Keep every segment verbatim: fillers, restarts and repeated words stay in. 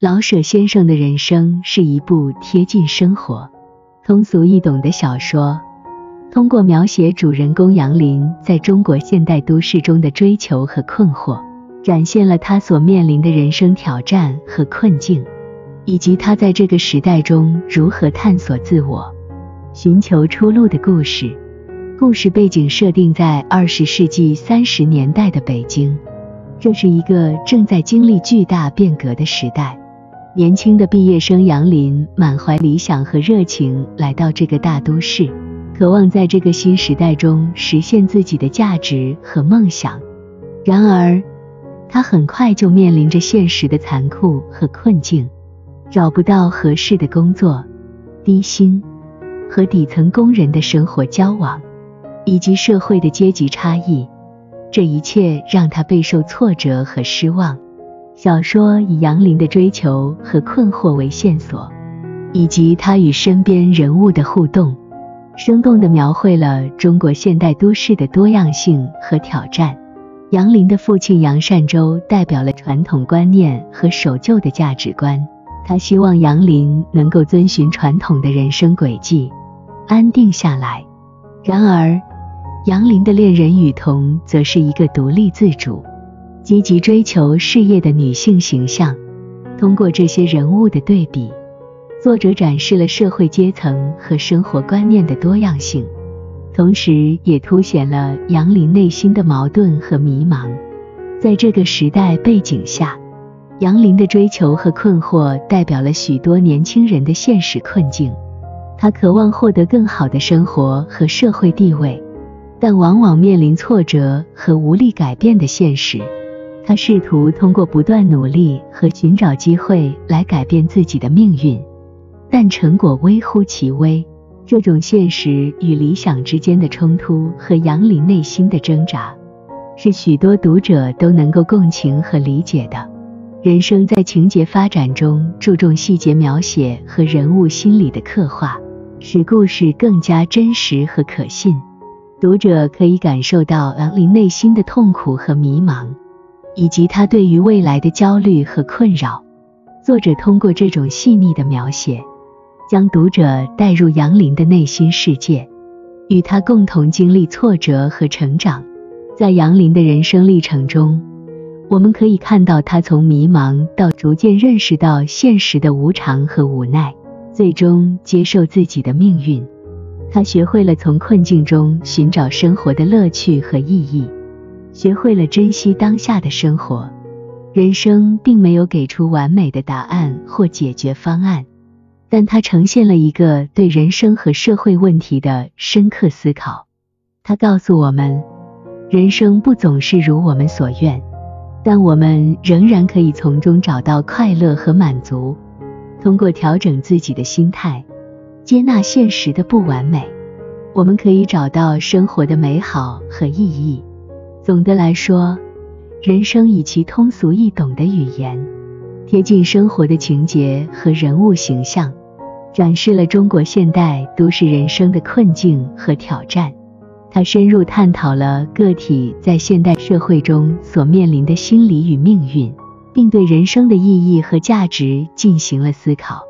老舍先生的人生是一部贴近生活、通俗易懂的小说，通过描写主人公杨林在中国现代都市中的追求和困惑，展现了他所面临的人生挑战和困境，以及他在这个时代中如何探索自我、寻求出路的故事。故事背景设定在二十世纪三十年代的北京，这是一个正在经历巨大变革的时代。年轻的毕业生杨林满怀理想和热情来到这个大都市，渴望在这个新时代中实现自己的价值和梦想。然而，他很快就面临着现实的残酷和困境，找不到合适的工作，低薪，和底层工人的生活交往，以及社会的阶级差异，这一切让他备受挫折和失望。小说以杨林的追求和困惑为线索，以及他与身边人物的互动，生动地描绘了中国现代都市的多样性和挑战。杨林的父亲杨善洲代表了传统观念和守旧的价值观，他希望杨林能够遵循传统的人生轨迹，安定下来。然而，杨林的恋人雨桐则是一个独立自主、积极追求事业的女性形象。通过这些人物的对比，作者展示了社会阶层和生活观念的多样性，同时也凸显了杨林内心的矛盾和迷茫。在这个时代背景下，杨林的追求和困惑代表了许多年轻人的现实困境。他渴望获得更好的生活和社会地位，但往往面临挫折和无力改变的现实。他试图通过不断努力和寻找机会来改变自己的命运，但成果微乎其微。这种现实与理想之间的冲突和杨林内心的挣扎，是许多读者都能够共情和理解的。人生在情节发展中注重细节描写和人物心理的刻画，使故事更加真实和可信。读者可以感受到杨林内心的痛苦和迷茫，以及他对于未来的焦虑和困扰。作者通过这种细腻的描写，将读者带入杨林的内心世界，与他共同经历挫折和成长。在杨林的人生历程中，我们可以看到他从迷茫到逐渐认识到现实的无常和无奈，最终接受自己的命运。他学会了从困境中寻找生活的乐趣和意义，学会了珍惜当下的生活。人生并没有给出完美的答案或解决方案，但它呈现了一个对人生和社会问题的深刻思考。它告诉我们，人生不总是如我们所愿，但我们仍然可以从中找到快乐和满足。通过调整自己的心态，接纳现实的不完美，我们可以找到生活的美好和意义。总的来说，人生以其通俗易懂的语言、贴近生活的情节和人物形象，展示了中国现代都市人生的困境和挑战。它深入探讨了个体在现代社会中所面临的心理与命运，并对人生的意义和价值进行了思考。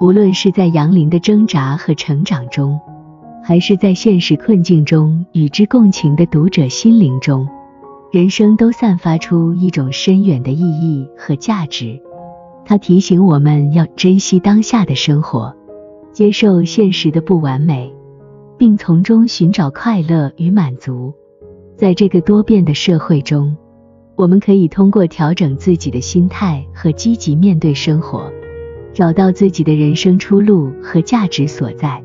无论是在杨林的挣扎和成长中，还是在现实困境中与之共情的读者心灵中，人生都散发出一种深远的意义和价值。它提醒我们要珍惜当下的生活，接受现实的不完美，并从中寻找快乐与满足。在这个多变的社会中，我们可以通过调整自己的心态和积极面对生活，找到自己的人生出路和价值所在。